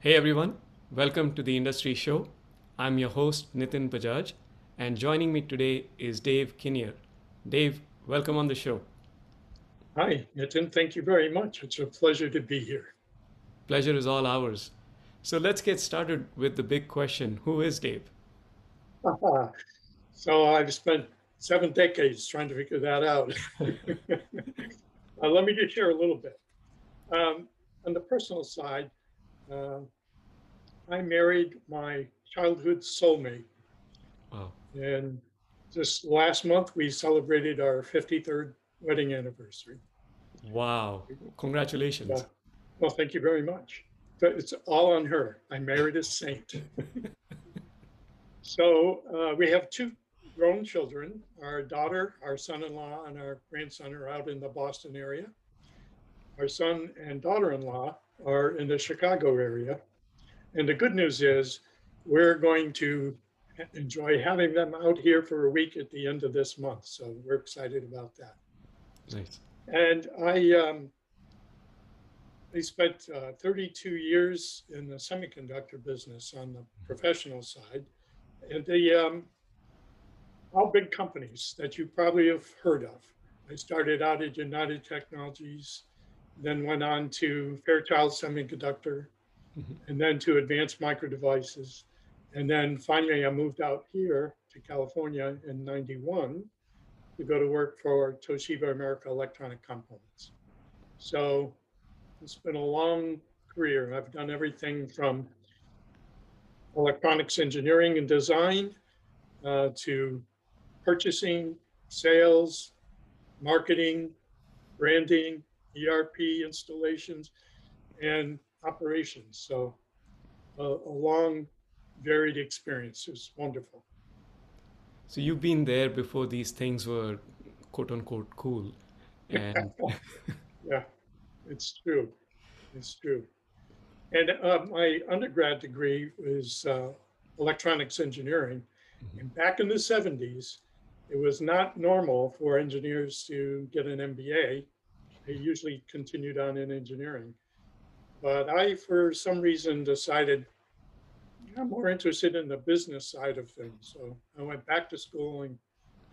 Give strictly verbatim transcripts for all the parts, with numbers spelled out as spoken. Hey everyone, welcome to the Industry Show. I'm your host Nitin Bajaj, and joining me today is Dave Kinnear. Dave, welcome on the show. Hi Nitin, thank you very much. It's a pleasure to be here. Pleasure is all ours. So let's get started with the big question. Who is Dave? So I've spent seven decades trying to figure that out. uh, let me just share a little bit. Um, on the personal side, Uh, I married my childhood soulmate. Wow. And just last month, we celebrated our fifty-third wedding anniversary. Wow. Congratulations. Uh, well, thank you very much. But it's all on her. I married a saint. So uh, we have two grown children. Our daughter, our son-in-law, and our grandson are out in the Boston area. Our son and daughter-in-law are in the Chicago area. And the good news is we're going to enjoy having them out here for a week at the end of this month. So we're excited about that. Nice. And I, um, I spent uh, thirty-two years in the semiconductor business on the professional side. And the um, all big companies that you probably have heard of. I started out at United Technologies, then went on to Fairchild Semiconductor, mm-hmm. and then to Advanced Micro Devices. And then finally, I moved out here to California in ninety-one to go to work for Toshiba America Electronic Components. So it's been a long career. I've done everything from electronics engineering and design uh, to purchasing, sales, marketing, branding, E R P installations, and operations. So a, a long, varied experience. It's wonderful. So you've been there before these things were quote unquote cool. And... yeah, it's true. It's true. And uh, my undergrad degree was uh, electronics engineering. Mm-hmm. And back in the seventies, it was not normal for engineers to get an M B A. I usually continued on in engineering, but I, for some reason, decided I'm more interested in the business side of things. So I went back to school and,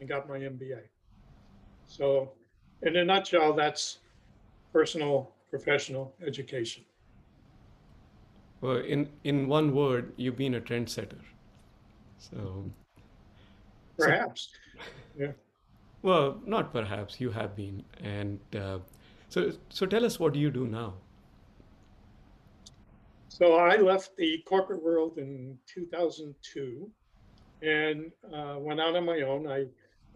and got my M B A. So in a nutshell, that's personal, professional education. Well, in, in one word, you've been a trendsetter. So perhaps, so, yeah. Well, not perhaps, you have been. And uh, So, so tell us, what do you do now? So I left the corporate world in two thousand two and uh, went out on my own. I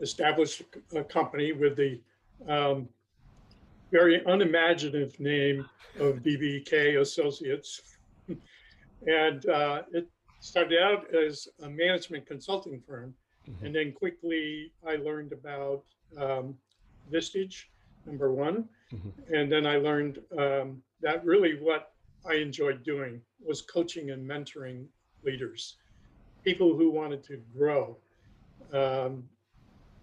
established a company with the um, very unimaginative name of B B K Associates. And uh, it started out as a management consulting firm. Mm-hmm. And then quickly I learned about um, Vistage, number one. Mm-hmm. And then I learned um, that really what I enjoyed doing was coaching and mentoring leaders, people who wanted to grow um,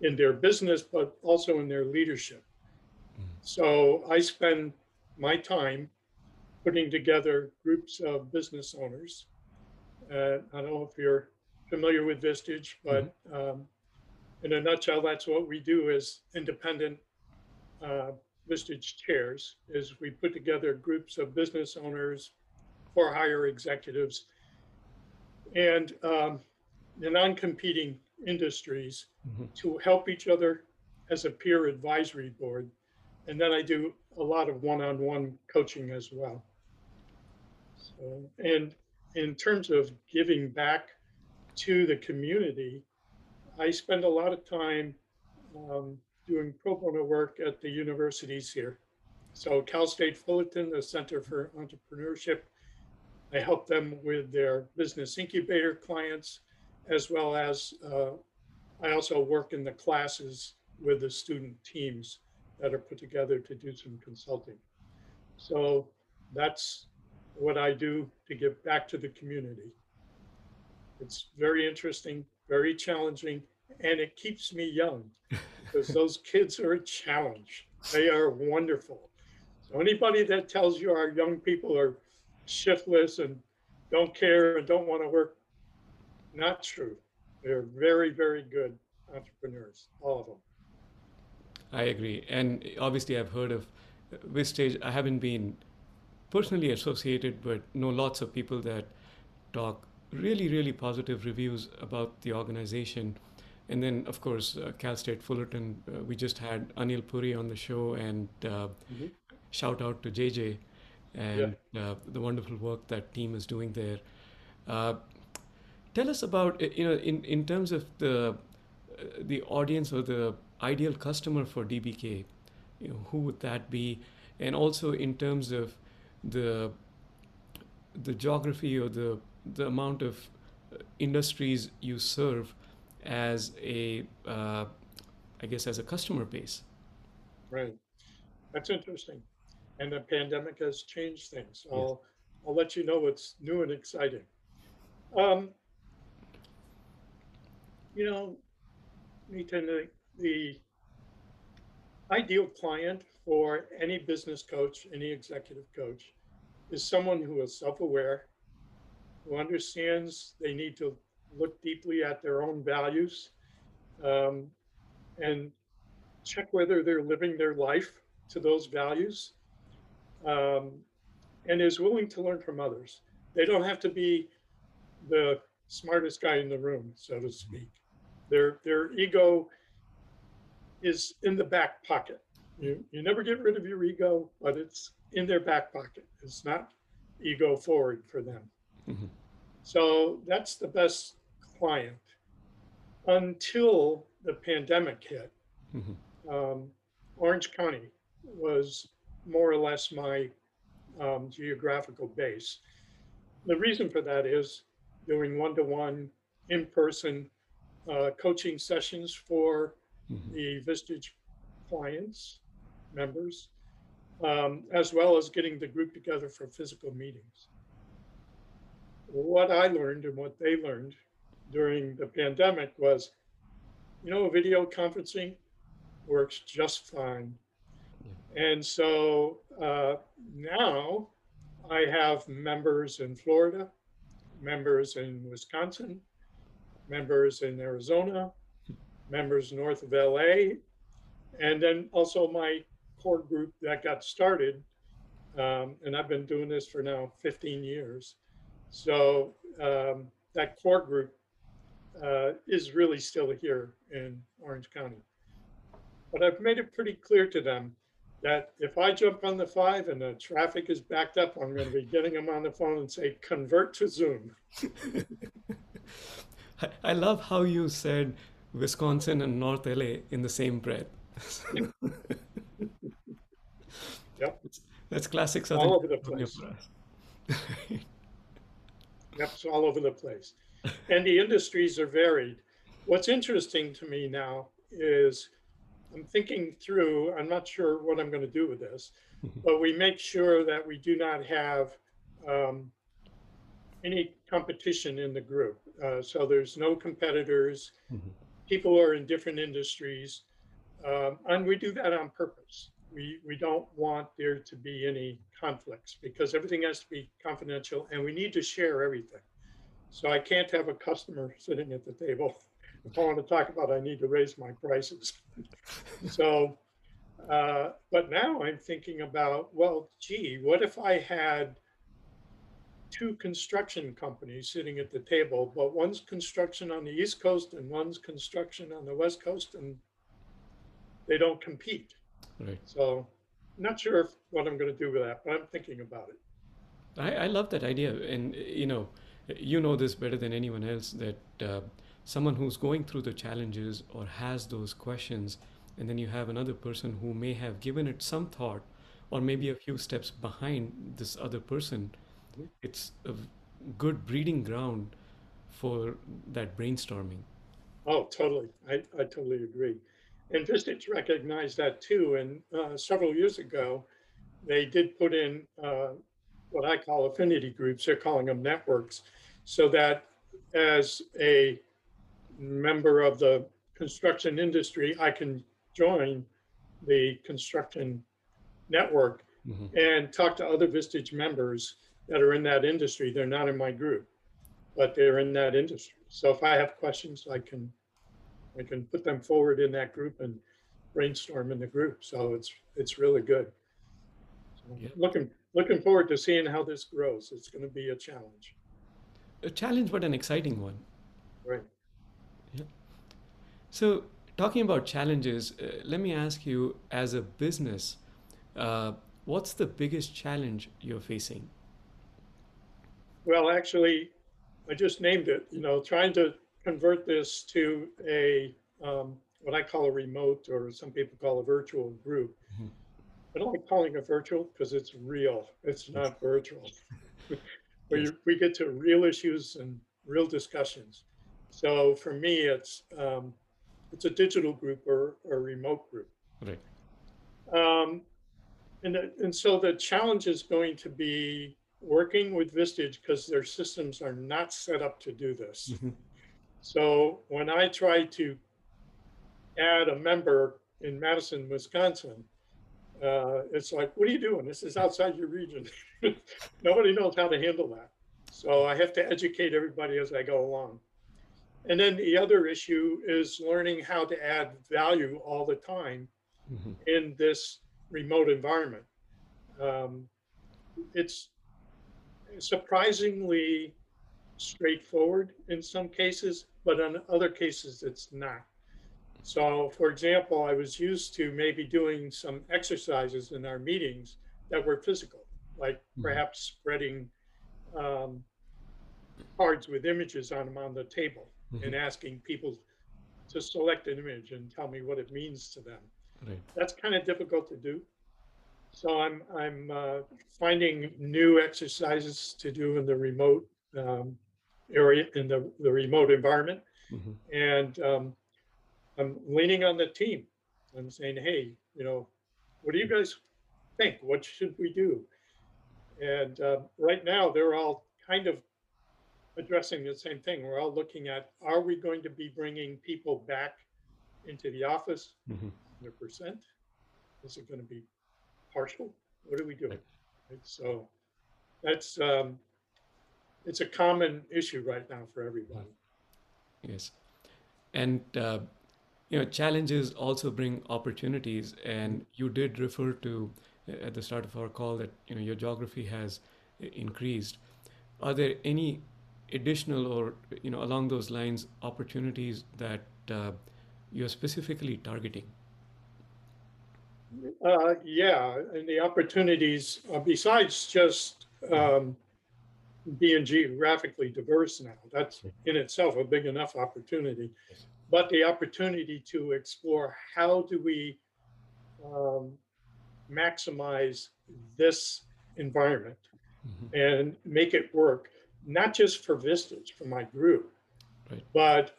in their business, but also in their leadership. Mm-hmm. So I spend my time putting together groups of business owners. Uh, I don't know if you're familiar with Vistage, but mm-hmm. um, in a nutshell, that's what we do as independent uh, Vistage chairs, is we put together groups of business owners for higher executives and um, the non-competing industries mm-hmm. to help each other as a peer advisory board. And then I do a lot of one-on-one coaching as well. So, and in terms of giving back to the community, I spend a lot of time um, doing pro bono work at the universities here. So Cal State Fullerton, the Center for Entrepreneurship, I help them with their business incubator clients, as well as uh, I also work in the classes with the student teams that are put together to do some consulting. So that's what I do to give back to the community. It's very interesting, very challenging, and it keeps me young. Because those kids are a challenge. They are wonderful. So anybody that tells you our young people are shiftless and don't care and don't want to work. Not true. They're very, very good entrepreneurs, all of them. I agree. And obviously I've heard of Vistage. I haven't been personally associated, but know lots of people that talk really, really positive reviews about the organization. And then, of course, uh, Cal State Fullerton, uh, we just had Anil Puri on the show, and uh, mm-hmm. shout out to J J and yeah. uh, the wonderful work that team is doing there. Uh, tell us about, you know, in, in terms of the, uh, the audience or the ideal customer for D B K, you know, who would that be? And also in terms of the, the geography or the, the amount of industries you serve, as a, uh, I guess, as a customer base. Right, that's interesting. And the pandemic has changed things. I'll, yes. I'll let you know what's new and exciting. Um, you know, Nitin, the, the ideal client for any business coach, any executive coach, is someone who is self-aware, who understands they need to look deeply at their own values um, and check whether they're living their life to those values, um, and is willing to learn from others. They don't have to be the smartest guy in the room, so to speak. Their, their ego is in the back pocket. You, you never get rid of your ego, but it's in their back pocket. It's not ego forward for them. Mm-hmm. So that's the best client until the pandemic hit. Mm-hmm. um, Orange County was more or less my um, geographical base. The reason for that is doing one-to-one in-person uh, coaching sessions for mm-hmm. the Vistage clients, members, um, as well as getting the group together for physical meetings. What I learned and what they learned during the pandemic was, you know, video conferencing works just fine. Yeah. And so uh, now I have members in Florida, members in Wisconsin, members in Arizona, members north of L A, and then also my core group that got started. Um, and I've been doing this for now fifteen years. So um, that core group uh, is really still here in Orange County. But I've made it pretty clear to them that if I jump on the five and the traffic is backed up, I'm going to be getting them on the phone and say, convert to Zoom. I, I love how you said Wisconsin and North L A in the same breath. Yep. That's classic Southern. All over the place. That's all over the place. And the industries are varied. What's interesting to me now is I'm thinking through, I'm not sure what I'm going to do with this, but we make sure that we do not have um, any competition in the group. Uh, so there's no competitors. Mm-hmm. People are in different industries. Um, and we do that on purpose. We, we don't want there to be any conflicts because everything has to be confidential and we need to share everything. So I can't have a customer sitting at the table. If I want to talk about, I need to raise my prices. So, uh, but now I'm thinking about, well, gee, what if I had two construction companies sitting at the table, but one's construction on the East Coast and one's construction on the West Coast, and they don't compete. Right. So not sure what I'm going to do with that, but I'm thinking about it. I, I love that idea. And, you know, you know this better than anyone else, that uh, someone who's going through the challenges or has those questions, and then you have another person who may have given it some thought or maybe a few steps behind this other person. Mm-hmm. It's a good breeding ground for that brainstorming. Oh, totally. I, I totally agree. And Vistage recognized that too, and uh, several years ago, they did put in uh, what I call affinity groups. They're calling them networks, so that as a member of the construction industry, I can join the construction network mm-hmm. and talk to other Vistage members that are in that industry. They're not in my group, but they're in that industry. So if I have questions, I can I can put them forward in that group and brainstorm in the group. So it's it's really good. So yeah. Looking looking forward to seeing how this grows. It's going to be a challenge. A challenge, but an exciting one. Right. Yeah. So talking about challenges, uh, let me ask you, as a business, uh, what's the biggest challenge you're facing? Well, actually, I just named it, you know, trying to convert this to a, um, what I call a remote, or some people call a virtual group. Mm-hmm. I don't like calling it virtual because it's real. It's not virtual. we, we get to real issues and real discussions. So for me, it's, um, it's a digital group or a remote group. Right. Um, and, and so the challenge is going to be working with Vistage, because their systems are not set up to do this. Mm-hmm. So when I tried to add a member in Madison, Wisconsin, uh, it's like, what are you doing? This is outside your region. Nobody knows how to handle that. So I have to educate everybody as I go along. And then the other issue is learning how to add value all the time mm-hmm. in this remote environment. Um, it's surprisingly straightforward in some cases, but in other cases it's not. So for example, I was used to maybe doing some exercises in our meetings that were physical, like mm-hmm. perhaps spreading um, cards with images on them on the table. Mm-hmm. And asking people to select an image and tell me what it means to them. Right. That's kind of difficult to do. So I'm, I'm uh, finding new exercises to do in the remote um, area, in the, the remote environment. Mm-hmm. And um, I'm leaning on the team. I'm saying, hey, you know, what do you guys think? What should we do? And uh, right now they're all kind of addressing the same thing. We're all looking at, are we going to be bringing people back into the office mm-hmm. one hundred percent? Is it going to be partial? What are we doing? Right. Right. So that's, um, it's a common issue right now for everybody. Yes. And, uh, you know, challenges also bring opportunities. And you did refer to at the start of our call that, you know, your geography has increased. Are there any additional or, you know, along those lines, opportunities that uh, you're specifically targeting? Uh, yeah, and the opportunities uh, besides just um, being geographically diverse now, that's in itself a big enough opportunity, but the opportunity to explore how do we um, maximize this environment mm-hmm. and make it work. Not just for Vistage, for my group, right. but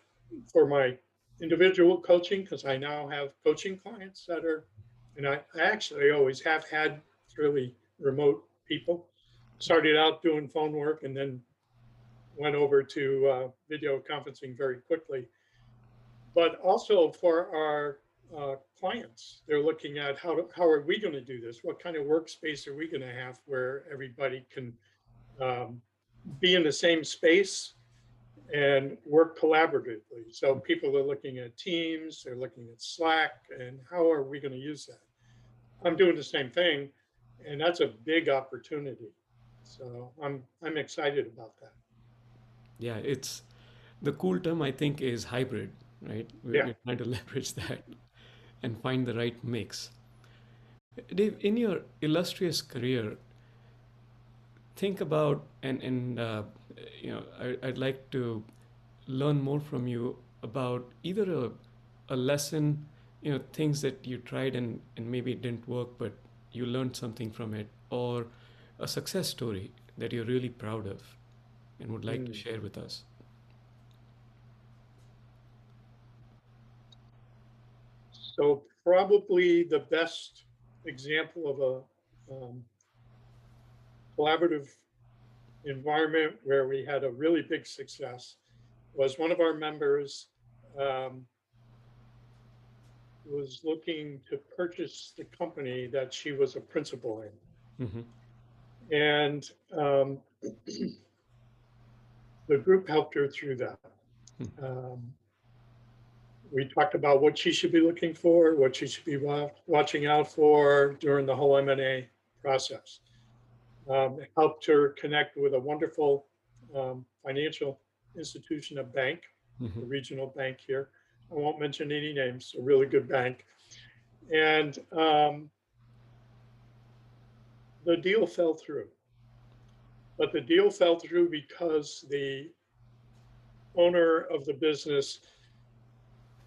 for my individual coaching, because I now have coaching clients that are, and I actually always have had really remote people. Started out doing phone work and then went over to uh, video conferencing very quickly. But also for our uh, clients, they're looking at how, to, how are we going to do this? What kind of workspace are we going to have where everybody can um, be in the same space and work collaboratively. So people are looking at Teams, they're looking at Slack, and how are we going to use that? I'm doing the same thing, and that's a big opportunity. So I'm I'm excited about that. Yeah, it's the cool term I think is hybrid, right? We're yeah. trying to leverage that and find the right mix. Dave, in your illustrious career, think about, and, and uh, you know, I, I'd like to learn more from you about either a, a lesson, you know, things that you tried and, and maybe it didn't work, but you learned something from it, or a success story that you're really proud of and would like mm. to share with us. So probably the best example of a um, collaborative environment where we had a really big success was one of our members um, was looking to purchase the company that she was a principal in. Mm-hmm. And um, the group helped her through that. Um, we talked about what she should be looking for, what she should be wa watching out for during the whole M and A process. Um, it helped her connect with a wonderful um, financial institution, a bank, mm-hmm. a regional bank here. I won't mention any names, a really good bank. And um, the deal fell through. But the deal fell through because the owner of the business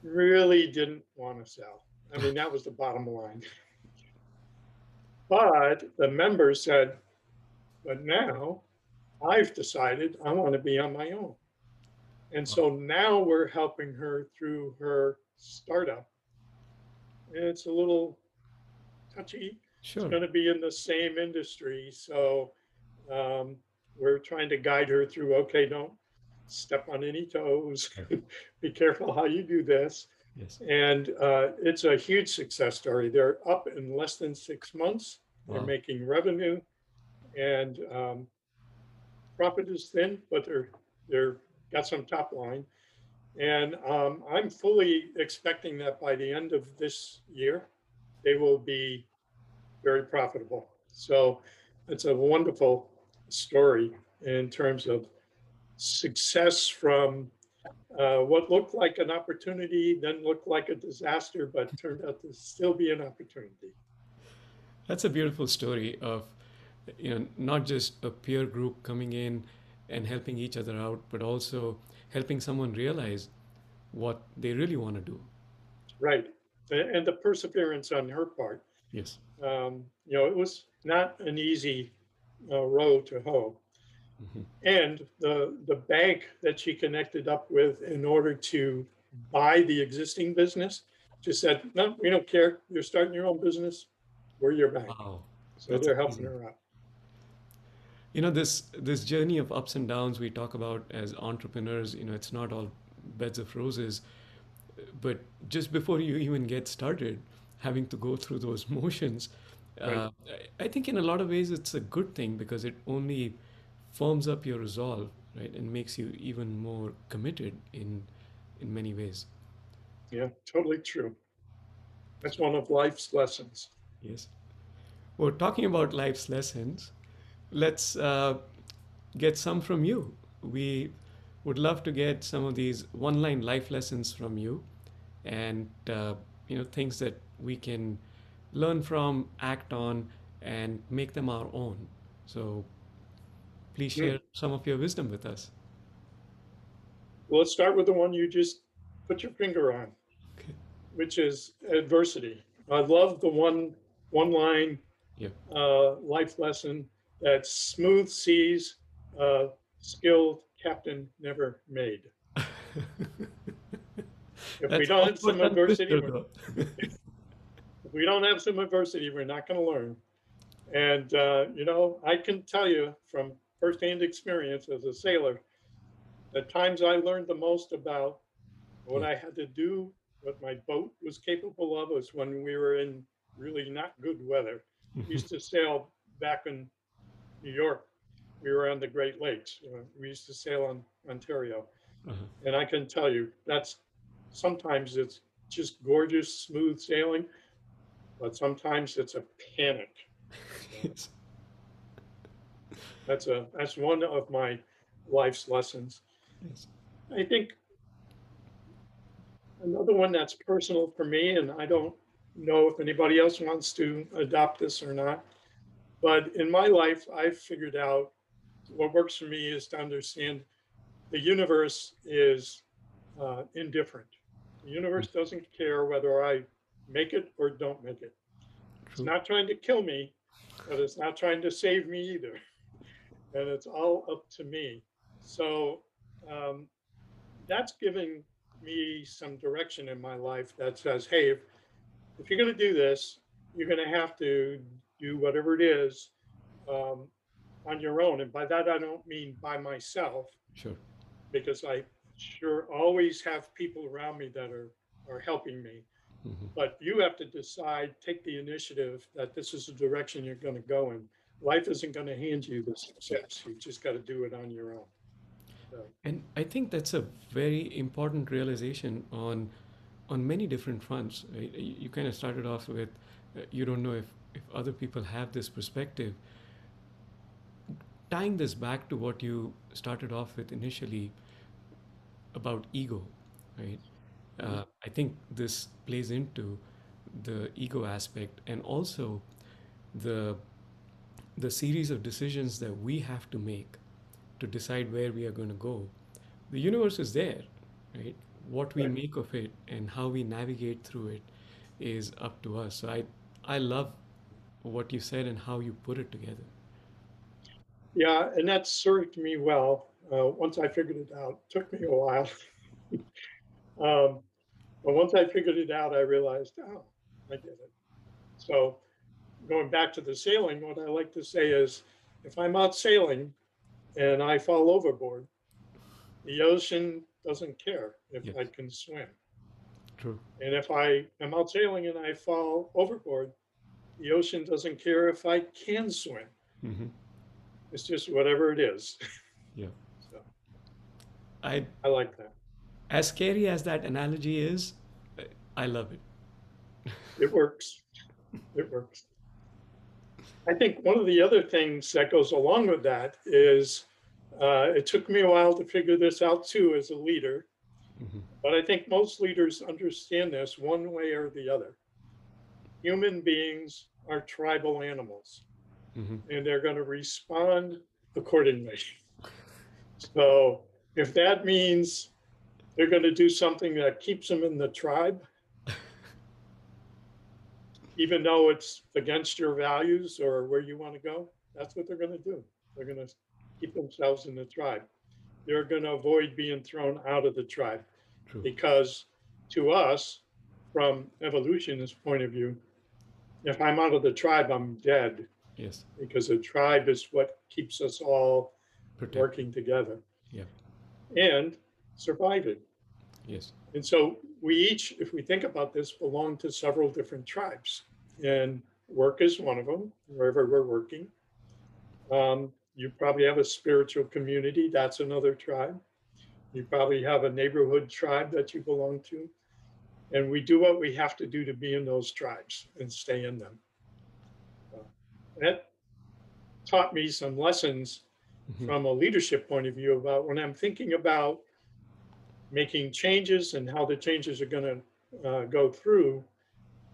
really didn't want to sell. I mean, that was the bottom line. But the members said, but now I've decided I want to be on my own. And so now we're helping her through her startup. It's a little touchy. Sure. It's going to be in the same industry. So um, we're trying to guide her through, okay, don't step on any toes. Be careful how you do this. Yes. And uh, it's a huge success story. They're up in less than six months. Wow. They're making revenue. And um, profit is thin, but they're, they're got some top line. And um, I'm fully expecting that by the end of this year, they will be very profitable. So it's a wonderful story in terms of success from uh, what looked like an opportunity, then looked like a disaster, but turned out to still be an opportunity. That's a beautiful story of, you know, not just a peer group coming in and helping each other out, but also helping someone realize what they really want to do. Right. And the perseverance on her part. Yes. Um, you know, it was not an easy uh, road to hoe. Mm-hmm. And the, the bank that she connected up with in order to buy the existing business just said, no, we don't care. You're starting your own business. We're your bank. Wow. So that's they're helping amazing. Her out. You know, this this journey of ups and downs we talk about as entrepreneurs, you know, it's not all beds of roses, but just before you even get started, having to go through those motions, right. uh, I think in a lot of ways it's a good thing because it only firms up your resolve, right, and makes you even more committed in in many ways. Yeah, totally true. That's one of life's lessons. Yes. Well, talking about life's lessons, let's uh, get some from you. We would love to get some of these one-line life lessons from you, and uh, you know, things that we can learn from, act on, and make them our own. So please share mm. some of your wisdom with us. Well, let's start with the one you just put your finger on, okay. which is adversity. I love the one one line yeah. uh, life lesson. That smooth seas, uh, skilled captain never made. If we don't have some adversity, if we don't have some adversity, we're not going to learn. And uh, you know, I can tell you from firsthand experience as a sailor, the times I learned the most about what yeah. I had to do, what my boat was capable of, was when we were in really not good weather. We used to sail back in New York, we were on the Great Lakes. You know, we used to sail on Ontario. Uh-huh. And I can tell you, that's sometimes it's just gorgeous, smooth sailing, but sometimes it's a panic. Yes. That's a that's one of my life's lessons. Yes. I think another one that's personal for me, and I don't know if anybody else wants to adopt this or not, but in my life, I've figured out what works for me is to understand the universe is uh, indifferent. The universe doesn't care whether I make it or don't make it. It's not trying to kill me, but it's not trying to save me either. And it's all up to me. So um, that's giving me some direction in my life that says, hey, if, if you're going to do this, you're going to have to do whatever it is um, on your own. And by that, I don't mean by myself, sure. because I sure always have people around me that are, are helping me. Mm-hmm. But you have to decide, take the initiative that this is the direction you're going to go in. life isn't going to hand you the success. You just got to do it on your own. So. And I think that's a very important realization on on many different fronts. You kind of started off with, uh, you don't know if, if other people have this perspective. Tying this back to what you started off with initially about ego, right? Uh, I think this plays into the ego aspect, and also the the series of decisions that we have to make to decide where we are going to go. The universe is there, right? What we right. make of it and how we navigate through it is up to us. So I, I love what you said and how you put it together. Yeah, and that served me well. Uh, once I figured it out, it took me a while. um, but once I figured it out, I realized, oh, I did it. So going back to the sailing, what I like to say is, if I'm out sailing and I fall overboard, the ocean doesn't care if yes. I can swim. True. And if I am out sailing and I fall overboard, the ocean doesn't care if I can swim. Mm-hmm. It's just whatever it is. Yeah. So, I I like that. As scary as that analogy is, I love it. It works. It works. I think one of the other things that goes along with that is, uh, it took me a while to figure this out too as a leader, mm-hmm. but I think most leaders understand this one way or the other. Human beings are tribal animals, mm-hmm. and they're going to respond accordingly. So if that means they're going to do something that keeps them in the tribe, even though it's against your values or where you want to go, that's what they're going to do. They're going to keep themselves in the tribe. They're going to avoid being thrown out of the tribe. True. Because to us, from evolutionist point of view, if I'm out of the tribe, I'm dead. Yes. Because a tribe is what keeps us all Protect. working together. Yeah. And surviving. Yes. And so we each, if we think about this, belong to several different tribes. And work is one of them, wherever we're working. Um, you probably have a spiritual community, that's another tribe. You probably have a neighborhood tribe that you belong to. And we do what we have to do to be in those tribes and stay in them. Uh, that taught me some lessons mm-hmm. from a leadership point of view about when I'm thinking about making changes and how the changes are going to uh, go through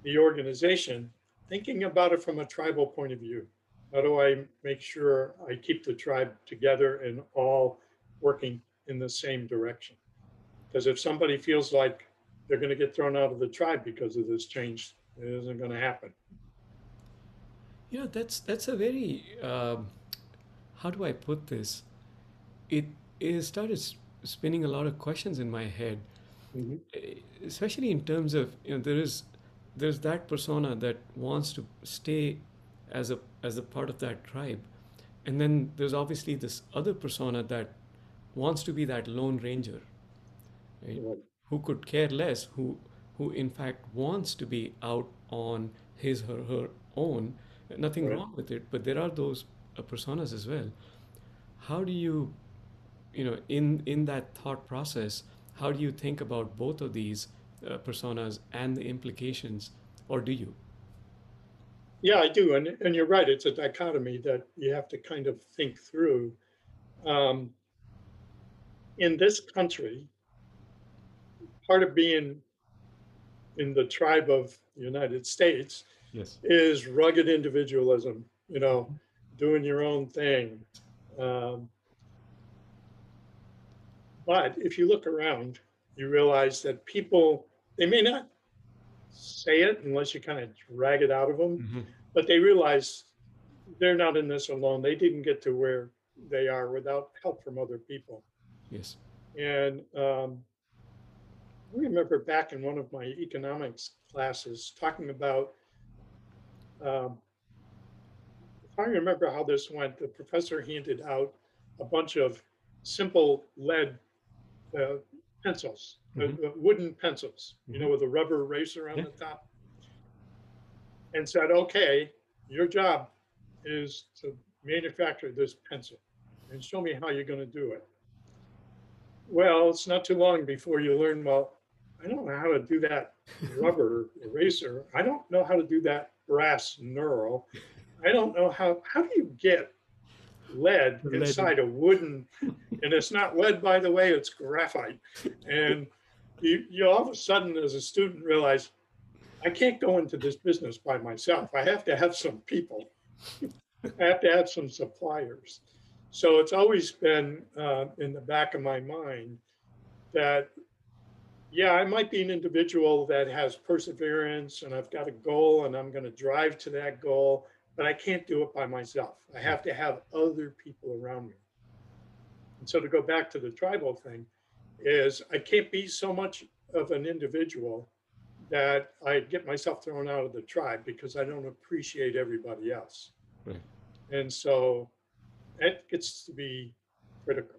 the organization, thinking about it from a tribal point of view. How do I make sure I keep the tribe together and all working in the same direction? Because if somebody feels like they're going to get thrown out of the tribe because of this change, it isn't going to happen. You know, that's that's a very, um, how do I put this? It, it started spinning a lot of questions in my head, mm-hmm. especially in terms of, you know, there is there's that persona that wants to stay as a as a part of that tribe, and then there's obviously this other persona that wants to be that lone ranger, right? Right. Who could care less, who who in fact wants to be out on his or her own. Nothing right. wrong with it, but there are those uh, personas as well. How do you you know, in, in that thought process, how do you think about both of these uh, personas and the implications, or do you? Yeah, I do. And, and you're right. It's a dichotomy that you have to kind of think through. Um, in this country, part of being in the tribe of the United States yes. is rugged individualism, you know, doing your own thing. Um, But if you look around, you realize that people, they may not say it unless you kind of drag it out of them, mm-hmm. but they realize they're not in this alone. They didn't get to where they are without help from other people. Yes. And um, I remember back in one of my economics classes talking about, um, if I remember how this went, the professor handed out a bunch of simple lead Uh, pencils, mm-hmm. uh, wooden pencils, mm-hmm. you know, with a rubber eraser on yeah. the top, and said, okay, your job is to manufacture this pencil and show me how you're going to do it. Well, it's not too long before you learn, well, I don't know how to do that rubber eraser. I don't know how to do that brass knurl. I don't know how, how do you get lead inside a wooden, and it's not lead, by the way, it's graphite. And you, you all of a sudden as a student realize, I can't go into this business by myself. I have to have some people. I have to have some suppliers. So it's always been uh, in the back of my mind that, yeah, I might be an individual that has perseverance and I've got a goal and I'm going to drive to that goal, but I can't do it by myself. I have to have other people around me. And so to go back to the tribal thing is I can't be so much of an individual that I get myself thrown out of the tribe because I don't appreciate everybody else. Right. And so that gets to be critical.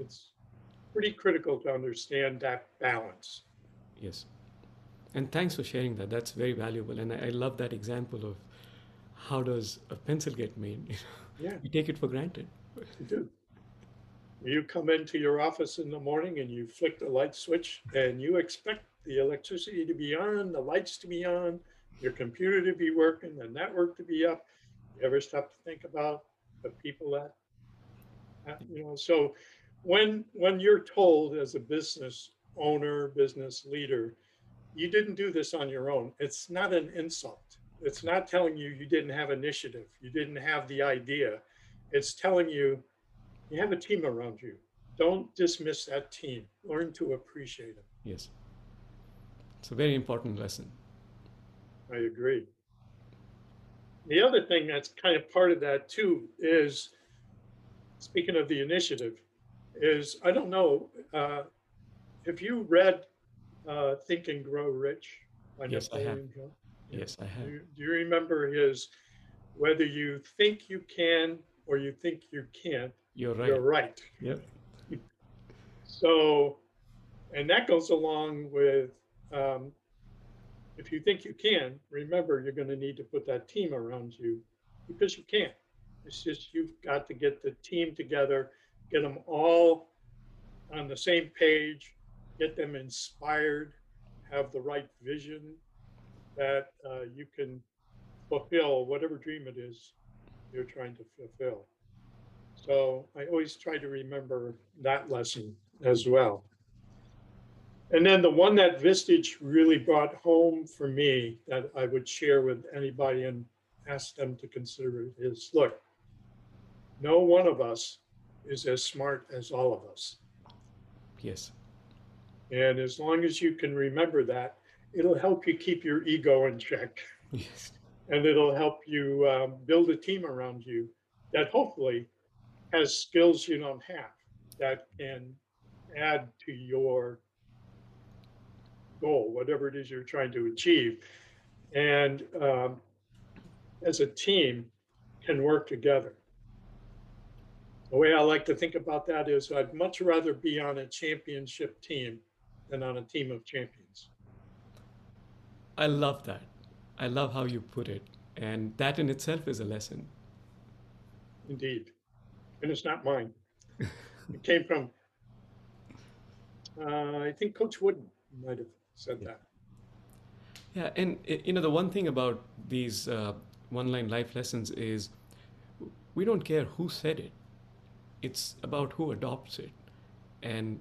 It's pretty critical to understand that balance. Yes. And thanks for sharing that. That's very valuable. And I, I love that example of how does a pencil get made? Yeah. You take it for granted. You do. You come into your office in the morning and you flick the light switch and you expect the electricity to be on, the lights to be on, your computer to be working, the network to be up. You ever stop to think about the people that, you know, so when when you're told as a business owner, business leader, you didn't do this on your own, it's not an insult. It's not telling you you didn't have initiative, you didn't have the idea. It's telling you, you have a team around you. Don't dismiss that team. Learn to appreciate it. Yes. It's a very important lesson. I agree. The other thing that's kind of part of that too is, speaking of the initiative, is I don't know uh, if you read uh, Think and Grow Rich by yes, Napoleon Hill. Yes, I have. Do you, do you remember his, whether you think you can or you think you can't, You're right. You're right. Yep. So, and that goes along with, um, if you think you can, remember you're going to need to put that team around you because you can't. It's just you've got to get the team together, get them all on the same page, get them inspired, have the right vision that uh, you can fulfill whatever dream it is you're trying to fulfill. So I always try to remember that lesson as well. And then the one that Vistage really brought home for me that I would share with anybody and ask them to consider it is, look, no one of us is as smart as all of us. Yes. And as long as you can remember that, it'll help you keep your ego in check. Yes. And it'll help you uh, build a team around you that hopefully has skills you don't have that can add to your goal, whatever it is you're trying to achieve. And um, as a team can work together. The way I like to think about that is I'd much rather be on a championship team than on a team of champions. I love that. I love how you put it. And that in itself is a lesson. Indeed. And it's not mine. It came from, uh, I think Coach Wooden might have said yeah. that. Yeah, and you know, the one thing about these uh, one-line life lessons is we don't care who said it. It's about who adopts it and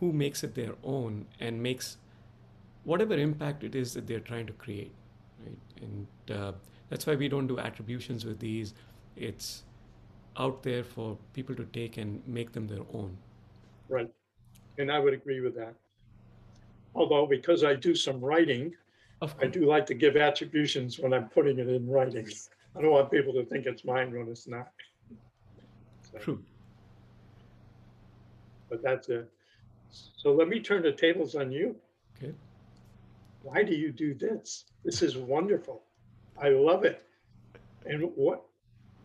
who makes it their own and makes whatever impact it is that they're trying to create. Right? And uh, that's why we don't do attributions with these. It's out there for people to take and make them their own. Right. And I would agree with that. Although, because I do some writing, I do like to give attributions when I'm putting it in writing. I don't want people to think it's mine when it's not. So. True. But that's it. So let me turn the tables on you. Okay. Why do you do this? This is wonderful. I love it. And what?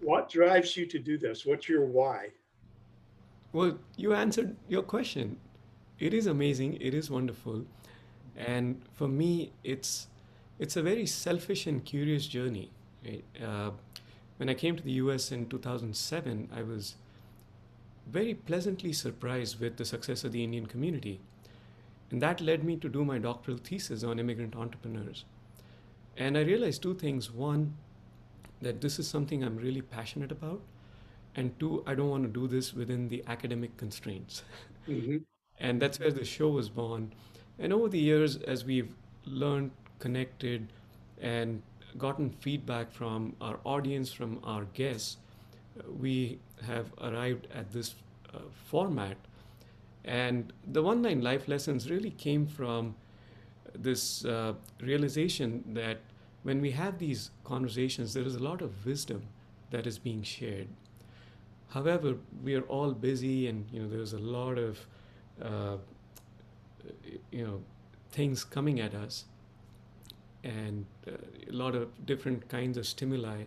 What drives you to do this? What's your why? Well, you answered your question. It is amazing. It is wonderful. And for me, it's it's a very selfish and curious journey. Right? Uh, when I came to the U S in two thousand seven, I was very pleasantly surprised with the success of the Indian community. And that led me to do my doctoral thesis on immigrant entrepreneurs. And I realized two things. One, that this is something I'm really passionate about. And two, I don't want to do this within the academic constraints. Mm-hmm. And that's where the show was born. And over the years, as we've learned, connected, and gotten feedback from our audience, from our guests, we have arrived at this uh, format. And the one-line life lessons really came from this uh, realization that when we have these conversations, there is a lot of wisdom that is being shared. However, we are all busy, and you know there's a lot of uh, you know things coming at us, and uh, a lot of different kinds of stimuli.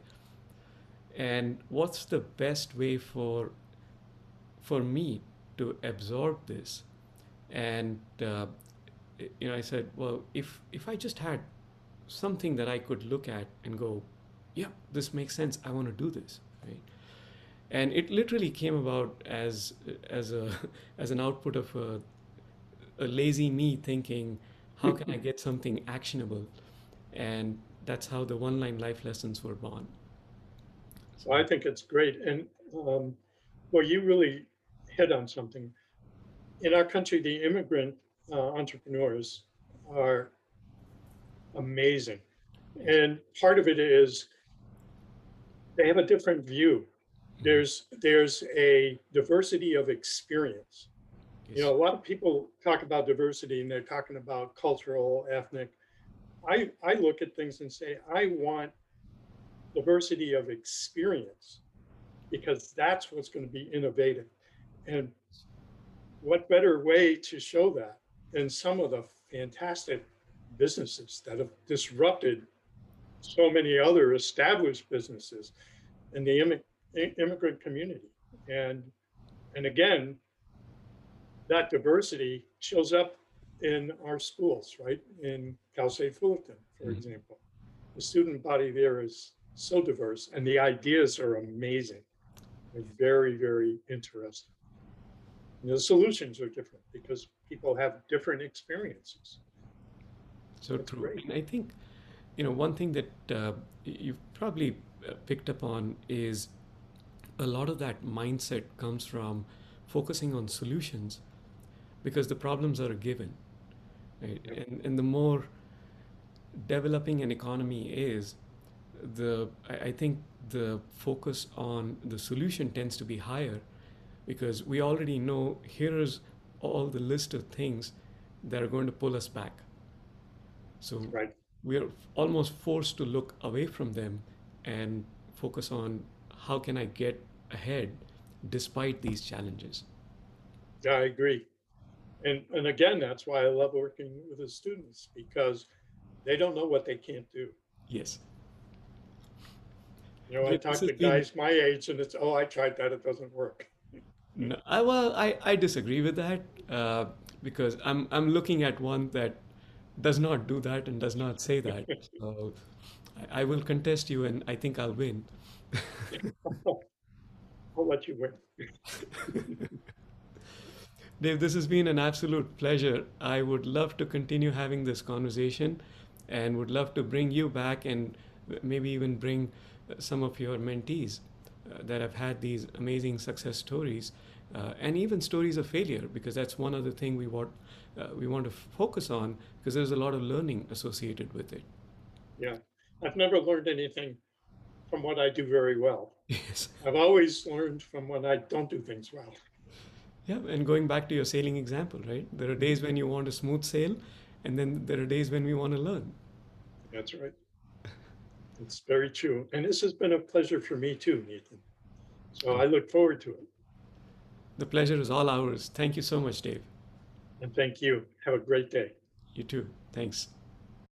And what's the best way for for me to absorb this? And uh, you know, I said, well, if if I just had something that I could look at and go, yeah, this makes sense. I want to do this, right? And it literally came about as as a as an output of a, a lazy me thinking, how can I get something actionable? And that's how the one-line life lessons were born. Well, I think it's great. And um, well, you really hit on something. In our country, the immigrant uh, entrepreneurs are amazing. And part of it is they have a different view. There's there's a diversity of experience. Yes. You know, a lot of people talk about diversity and they're talking about cultural, ethnic. I, I look at things and say, I want diversity of experience, because that's what's going to be innovative. And what better way to show that than some of the fantastic businesses that have disrupted so many other established businesses in the immig- immigrant community. And, and again, that diversity shows up in our schools, right? In Cal State Fullerton, for mm-hmm. example. The student body there is so diverse, and the ideas are amazing. They're very, very interesting. And the solutions are different because people have different experiences. So that's true. Great. And I think, you know, one thing that uh, you've probably picked up on is a lot of that mindset comes from focusing on solutions, because the problems are a given, right? Yep. And, and the more developing an economy is, the I think the focus on the solution tends to be higher, because we already know here's all the list of things that are going to pull us back. So right. we are almost forced to look away from them and focus on how can I get ahead despite these challenges. Yeah, I agree. And, and again, that's why I love working with the students, because they don't know what they can't do. Yes. You know, I talk to guys my age and it's, oh, I tried that, it doesn't work. No, I, well, I, I disagree with that uh, because I'm, I'm looking at one that does not do that and does not say that. So I, I will contest you, and I think I'll win. I'll let you win. Dave, this has been an absolute pleasure. I would love to continue having this conversation and would love to bring you back and maybe even bring some of your mentees uh, that have had these amazing success stories uh, and even stories of failure, because that's one other thing we want, uh, we want to focus on, because there's a lot of learning associated with it. Yeah, I've never learned anything from what I do very well. Yes. I've always learned from when I don't do things well. Yeah, and going back to your sailing example, right? There are days when you want a smooth sail, and then there are days when we want to learn. That's right. It's very true. And this has been a pleasure for me too, Nathan. So I look forward to it. The pleasure is all ours. Thank you so much, Dave. And thank you. Have a great day. You too. Thanks.